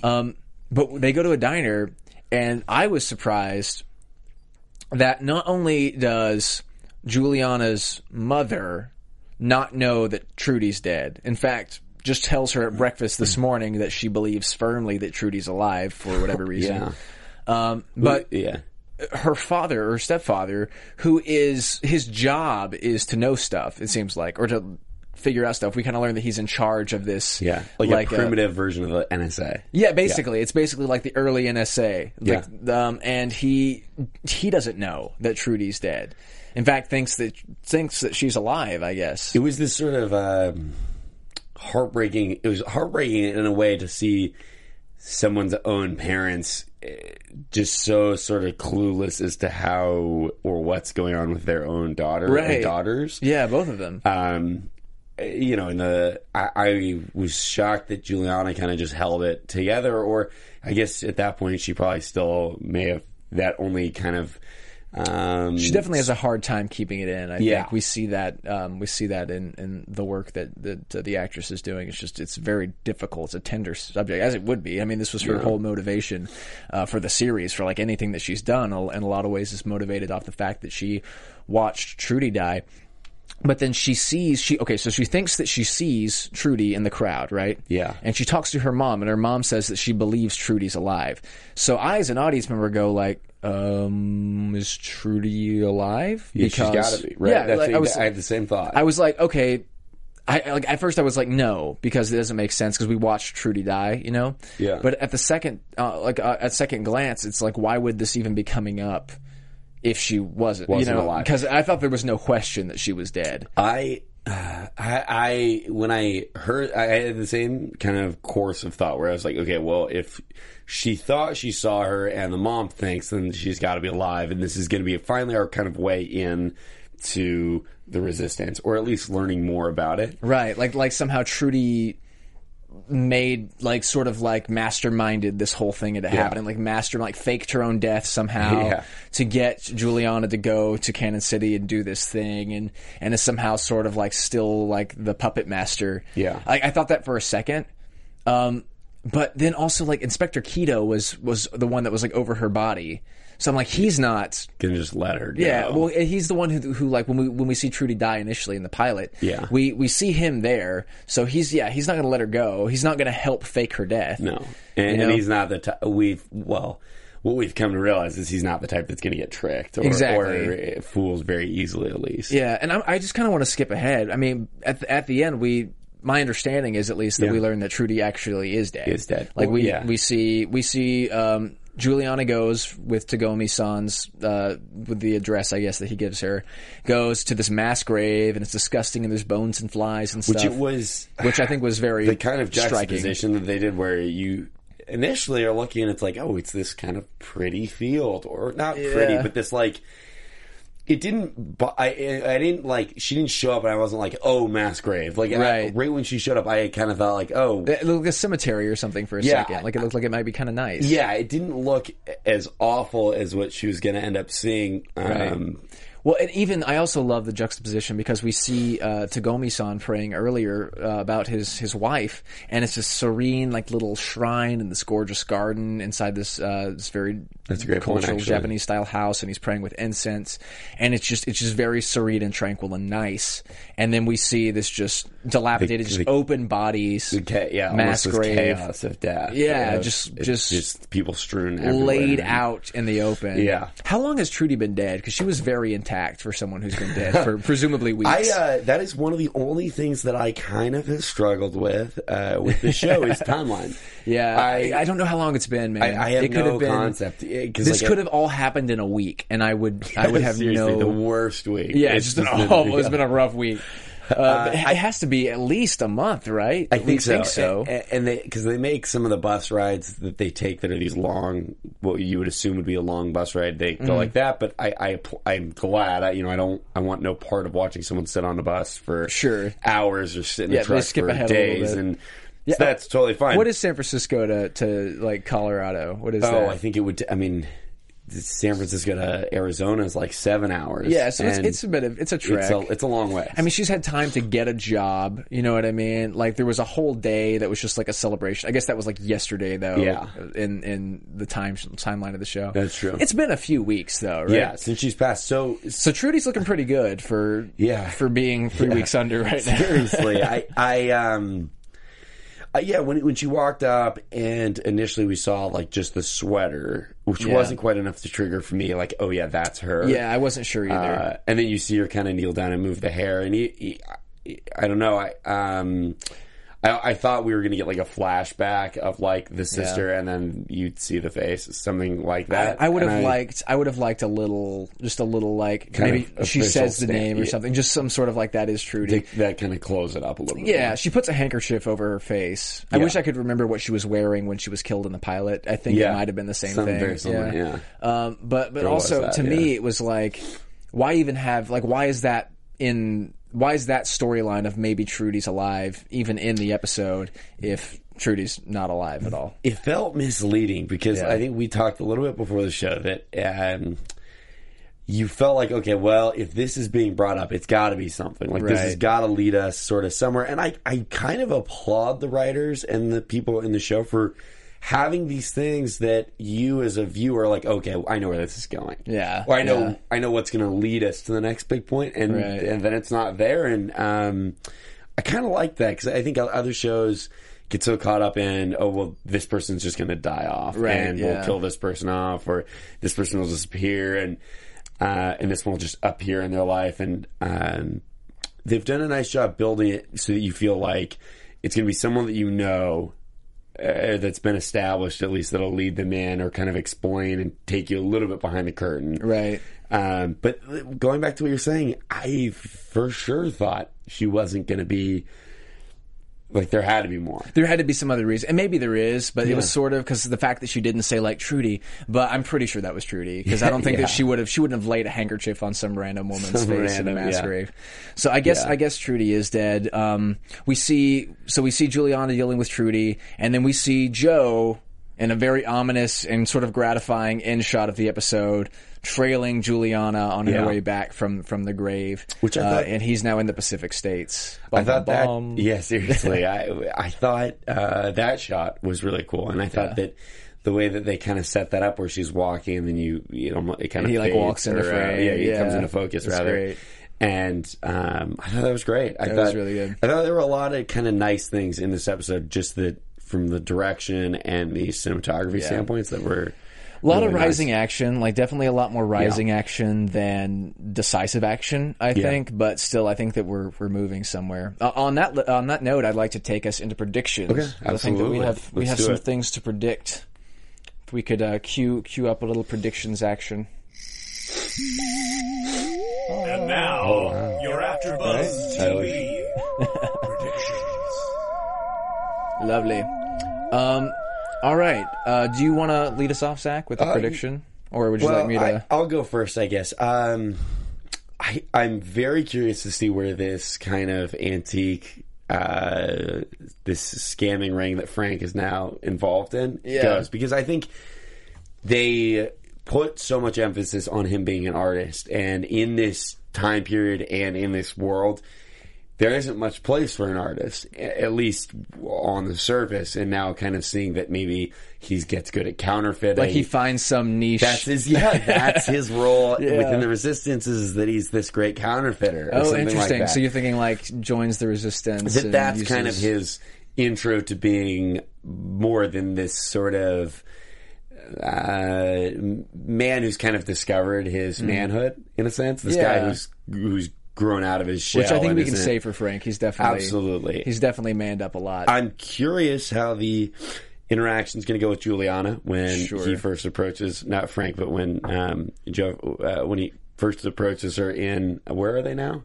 um, but they go to a diner, and I was surprised that not only does Juliana's mother not know that Trudy's dead, in fact, just tells her at breakfast this morning that she believes firmly that Trudy's alive for whatever reason. yeah. Um, but yeah. her father or stepfather, who is, his job is to know stuff, it seems like, or to figure out stuff. We kind of learn that he's in charge of this. Yeah. Like, like a primitive a, version of the N S A. Yeah, basically. Yeah. It's basically like the early N S A. Like, yeah. um, and he, he doesn't know that Trudy's dead. In fact, thinks that, thinks that she's alive, I guess. It was this sort of, um, heartbreaking. It was heartbreaking in a way to see someone's own parents just so sort of clueless as to how or what's going on with their own daughter right. and daughters. Yeah, both of them. Um, you know, in the I, I was shocked that Juliana kind of just held it together, or I guess at that point she probably still may have that only kind of. Um, she definitely has a hard time keeping it in. I yeah. think we see that um, we see that in, in the work that, that uh, the actress is doing. It's just it's very difficult. It's a tender subject, as it would be. I mean, this was her yeah. whole motivation uh, for the series, for like anything that she's done. In a lot of ways, it's motivated off the fact that she watched Trudy die. But then she sees, she okay, so she thinks that she sees Trudy in the crowd, right? Yeah. And she talks to her mom, and her mom says that she believes Trudy's alive. So I, as an audience member, go like, um, is Trudy alive? Yeah, because, she's gotta be, right? Yeah, That's like, I, was, I had the same thought. I was like, okay, I like at first I was like, no, because it doesn't make sense because we watched Trudy die, you know? Yeah. But at the second, uh, like uh, at second glance, it's like, why would this even be coming up? If she wasn't, wasn't you know, because I thought there was no question that she was dead. I, uh, I, I, when I heard, I had the same kind of course of thought where I was like, okay, well, if she thought she saw her and the mom thinks, then she's got to be alive, and this is going to be finally our kind of way in to the resistance, or at least learning more about it. Right, like like somehow Trudy made like sort of like masterminded this whole thing into happening, yeah. like master like faked her own death somehow yeah. to get Juliana to go to Cannon City and do this thing, and and is somehow sort of like still like the puppet master. Yeah, I, I thought that for a second, um, but then also like Inspector Kido was was the one that was like over her body. So I'm like, he's not gonna just let her go. Yeah, well, he's the one who, who like when we when we see Trudy die initially in the pilot. Yeah, we we see him there. So he's yeah, he's not gonna let her go. He's not gonna help fake her death. No, and, you know? and he's not the t- we've well, what we've come to realize is he's not the type that's gonna get tricked or, exactly. or fools very easily, at least. Yeah, and I, I just kind of want to skip ahead. I mean, at the, at the end we. My understanding is at least that yeah. we learn that Trudy actually is dead. Is dead. Like we yeah. we see we see um, Juliana goes with Tagomi-san's uh, with the address, I guess, that he gives her, goes to this mass grave, and it's disgusting, and there's bones and flies and stuff. Which it was, which I think was very the kind of juxtaposition striking. That they did, where you initially are looking and it's like, oh, it's this kind of pretty field, or not yeah. pretty, but this like. It didn't, I, I didn't like, she didn't show up and I wasn't like, oh, mass grave. Like, right, I, right when she showed up, I kind of thought like, oh. It looked like a cemetery or something for a yeah, second. Like, it looked like it might be kind of nice. Yeah, it didn't look as awful as what she was going to end up seeing. Um, right. Well, and even, I also love the juxtaposition because we see uh, Tagomi-san praying earlier uh, about his, his wife, and it's this serene, like, little shrine in this gorgeous garden inside this uh, this very That's a great cultural point, Japanese-style house, and he's praying with incense, and it's just it's just very serene and tranquil and nice. And then we see this just dilapidated, the, just the, open bodies, the, yeah, mass grave, chaos of death. Yeah, was, just just just people strewn everywhere, laid out in the open. Yeah. How long has Trudy been dead? Because she was very intense. Act for someone who's been dead for presumably weeks. I, uh, that is one of the only things that I kind of have struggled with uh, with the show is timeline. Yeah, I, I don't know how long it's been, man. I, I have it no been, concept. It, this like could a, have all happened in a week, and I would I would have no the worst week. Yeah, it's, it's just an awful. It's been a rough week. Uh, uh, it has to be at least a month, right? I think so. think so. And because they, they make some of the bus rides that they take that are these long, what you would assume would be a long bus ride, they go mm. like that. But I, I, I'm glad. I, you know, I don't. I want no part of watching someone sit on a bus for sure. hours or sit in yeah, a truck skip for ahead days. A and yeah. so that's totally fine. What is San Francisco to, to like Colorado? What is? Oh, that? I think it would. T- I mean. San Francisco to Arizona is like seven hours. Yeah, so it's, it's a bit of it's a trek. It's a, it's a long way. I mean, she's had time to get a job. You know what I mean? Like there was a whole day that was just like a celebration. I guess that was like yesterday though. Yeah. In in the time timeline of the show. That's true. It's been a few weeks though, right? Yeah, since she's passed. So so Trudy's looking pretty good for yeah for being three yeah. weeks under right now. Seriously, I I um. Uh, yeah, when when she walked up, and initially we saw like just the sweater, which yeah. wasn't quite enough to trigger for me. Like, oh yeah, that's her. Yeah, I wasn't sure either. Uh, and then you see her kind of kneel down and move the hair, and he, he, I don't know. I um, I, I thought we were gonna get like a flashback of like the sister, yeah. and then you'd see the face, something like that. I, I would have liked. I would have liked a little, just a little like maybe she says the name or something, just some sort of like that is Trudy. To, that kind of close it up a little bit. Yeah, she puts a handkerchief over her face. Yeah. I wish I could remember what she was wearing when she was killed in the pilot. I think yeah. it might have been the same something, thing. Something, yeah. yeah. Um, but but there also that, to yeah. me it was like, why even have like why is that in. Why is that storyline of maybe Trudy's alive even in the episode if Trudy's not alive at all? It felt misleading because yeah. I think we talked a little bit before the show that um, you felt like, okay, well, if this is being brought up, it's got to be something. Like right. this has got to lead us sort of somewhere. And I, I kind of applaud the writers and the people in the show for having these things that you as a viewer are like, okay, I know where this is going. Yeah. Or I know yeah. I know what's going to lead us to the next big point, and, right. and then it's not there. And um, I kind of like that because I think other shows get so caught up in, oh, well, this person's just going to die off. Right, and yeah. we'll kill this person off, or this person will disappear, and, uh, and this one will just appear in their life. And um, they've done a nice job building it so that you feel like it's going to be someone that you know Uh, that's been established, at least, that'll lead them in or kind of explain and take you a little bit behind the curtain. Right. Um, but going back to what you're saying, I for sure thought she wasn't going to be... Like, there had to be more. There had to be some other reason. And maybe there is, but yeah. it was sort of because of the fact that she didn't say, like, Trudy. But I'm pretty sure that was Trudy. Because I don't think yeah. that she would have, she wouldn't have laid a handkerchief on some random woman's some face random, in a mass yeah. grave. So I guess, yeah. I guess Trudy is dead. Um, we see, so we see Juliana dealing with Trudy, and then we see Joe in a very ominous and sort of gratifying end shot of the episode, trailing Juliana on yeah. her way back from, from the grave, which I thought, uh, and he's now in the Pacific States. Bum, I thought bum, that, bum. yeah, seriously, I I thought uh, that shot was really cool, and I thought yeah. that the way that they kind of set that up, where she's walking, and then you you know it kind of he like walks into frame, yeah, he yeah. comes into focus That's rather. Great. And um, I thought that was great. I that thought was really good. I thought there were a lot of kind of nice things in this episode, just the from the direction and the cinematography yeah. standpoints that were. A lot really of rising nice. action, like definitely a lot more rising yeah. action than decisive action, I yeah. think. But still, I think that we're we're moving somewhere. Uh, on that on that note, I'd like to take us into predictions. Okay, absolutely. I think that we have Let's we have some it. things to predict. If we could uh, cue cue up a little predictions action. And now oh, wow. you're after Buzz T V predictions. Lovely. Um. All right. Uh, do you want to lead us off, Zach, with a uh, prediction? Or would you well, like me to... I, I'll go first, I guess. Um, I, I'm very curious to see where this kind of antique, uh, this scamming ring that Frank is now involved in yeah. goes. Because I think they put so much emphasis on him being an artist. And in this time period and in this world... There isn't much place for an artist, at least on the surface. And now, kind of seeing that maybe he gets good at counterfeiting, like he finds some niche. That's his, yeah, that's his role yeah. within the Resistance, is that he's this great counterfeiter. Or oh, interesting. Like so you're thinking like joins the Resistance. That and that's uses... kind of his intro to being more than this sort of uh, man who's kind of discovered his mm. manhood in a sense. This yeah. guy who's who's. grown out of his shell. Which I think we can say for Frank. He's definitely... Absolutely. He's definitely manned up a lot. I'm curious how the interaction's going to go with Juliana when sure. he first approaches... Not Frank, but when um, Joe... Uh, when he first approaches her in... Where are they now?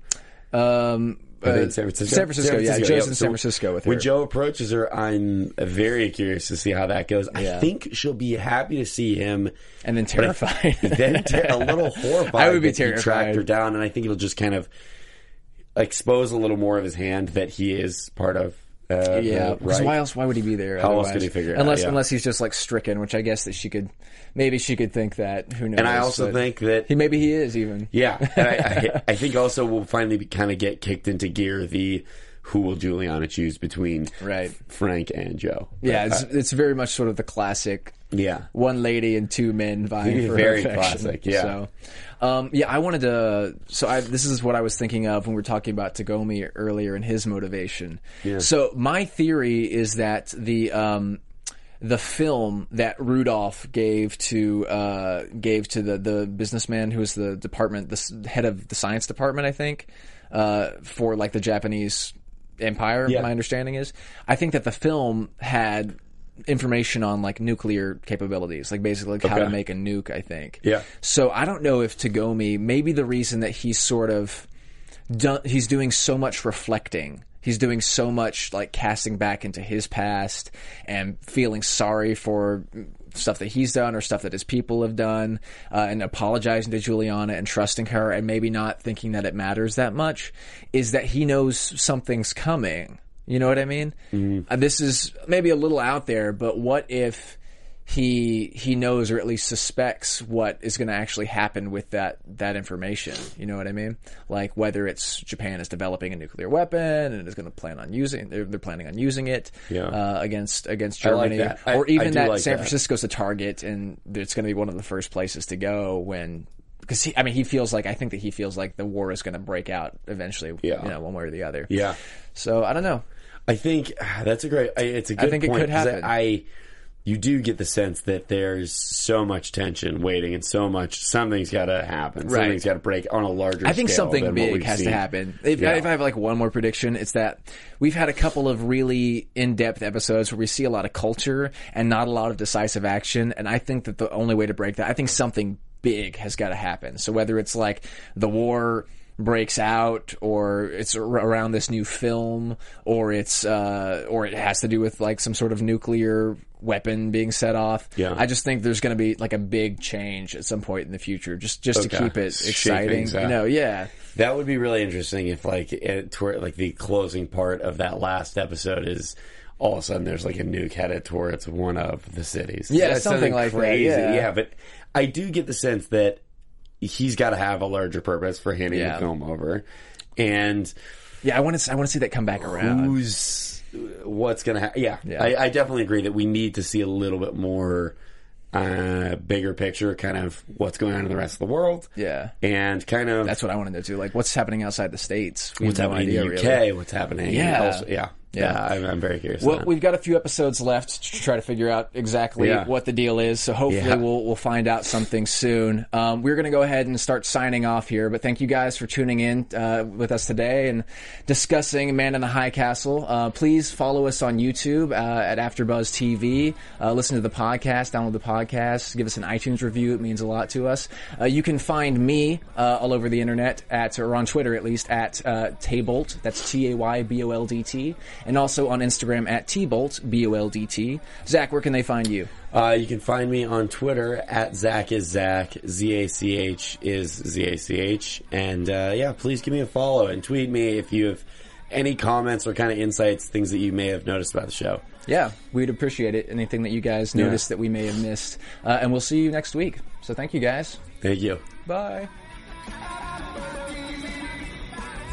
Um... Uh, in San Francisco? San Francisco, San Francisco yeah. Joe's yeah. in so San Francisco with her. When Joe approaches her, I'm very curious to see how that goes. Yeah. I think she'll be happy to see him. And then terrified. then ter- a little horrified. I would be terrified. He tracked her down, and I think it'll just kind of expose a little more of his hand that he is part of Uh, yeah, because right. why else? Why would he be there? How otherwise? else could he figure it unless, out? Yeah. Unless he's just like stricken, which I guess that she could, maybe she could think that. Who knows? And I also think that he, maybe he is even. Yeah, and I, I, I think also we'll finally be, kind of get kicked into gear the who will Juliana choose between right. Frank and Joe. Yeah, uh, it's it's very much sort of the classic. Yeah, one lady and two men vying for very her affection. Classic. Yeah, so, um, yeah. I wanted to. So I, this is what I was thinking of when we were talking about Tagomi earlier and his motivation. Yeah. So my theory is that the um, the film that Rudolph gave to uh, gave to the the businessman who was the department, the head of the science department, I think, uh, for like the Japanese Empire. Yeah. My understanding is, I think that the film had information on like nuclear capabilities, like basically like, okay. how to make a nuke, I think. Yeah. So I don't know if Tagomi, maybe the reason that he's sort of done, he's doing so much reflecting, he's doing so much like casting back into his past and feeling sorry for stuff that he's done or stuff that his people have done, uh, and apologizing to Juliana and trusting her and maybe not thinking that it matters that much, is that he knows something's coming. You know what I mean? Mm-hmm. Uh, this is maybe a little out there, but what if he he knows or at least suspects what is going to actually happen with that that information? You know what I mean? Like whether it's Japan is developing a nuclear weapon and is going to plan on using they're, they're planning on using it yeah. uh, against against Germany, I like that. I, or even I do that like San that. Francisco's a target and it's going to be one of the first places to go when. Because he, I mean, he feels like I think that he feels like the war is going to break out eventually, yeah. you know, one way or the other. Yeah. So I don't know. I think that's a great. It's a good. I think point, it could happen. I, I, you do get the sense that there's so much tension waiting, and so much something's got to happen. Right. Something's got to break on a larger scale. I think scale something big has seen. to happen. If, yeah. if I have like one more prediction, it's that we've had a couple of really in-depth episodes where we see a lot of culture and not a lot of decisive action. And I think that the only way to break that, I think something big has got to happen. So whether it's like the war breaks out, or it's around this new film, or it's uh, or it has to do with like some sort of nuclear weapon being set off. Yeah. I just think there's going to be like a big change at some point in the future, just just okay. to keep it exciting. You know, yeah. That would be really interesting if like it, toward, like the closing part of that last episode is. All of a sudden, there's like a nuke headed towards one of the cities. Yeah, that's something, something like crazy. that. Yeah. yeah, but I do get the sense that he's got to have a larger purpose for handing yeah. the film over, and yeah, I want to I want to see that come back around. Who's what's gonna happen? Yeah, yeah. I, I definitely agree that we need to see a little bit more uh, bigger picture, kind of what's going on in the rest of the world. Yeah, and kind of that's what I wanted to do. Like, what's happening outside the States? What's no happening in the U K? Really. What's happening? Yeah, also, yeah. Yeah, yeah I'm, I'm very curious. Well, we've got a few episodes left to try to figure out exactly yeah. what the deal is. So hopefully yeah. we'll we'll find out something soon. Um, we're going to go ahead and start signing off here. But thank you guys for tuning in uh, with us today and discussing Man in the High Castle. Uh, please follow us on YouTube uh, at AfterBuzz T V. Uh, listen to the podcast, download the podcast, give us an iTunes review. It means a lot to us. Uh, you can find me uh, all over the internet at or on Twitter at least at uh, Tayboldt. That's T A Y B O L D T. And also on Instagram at Tayboldt, B O L D T. Zach, where can they find you? Uh, you can find me on Twitter at Zach is Zach, Z A C H is Z A C H. And uh, yeah, please give me a follow and tweet me if you have any comments or kind of insights, things that you may have noticed about the show. Yeah, we'd appreciate it. Anything that you guys noticed yeah. that we may have missed. Uh, and we'll see you next week. So thank you guys. Thank you. Bye.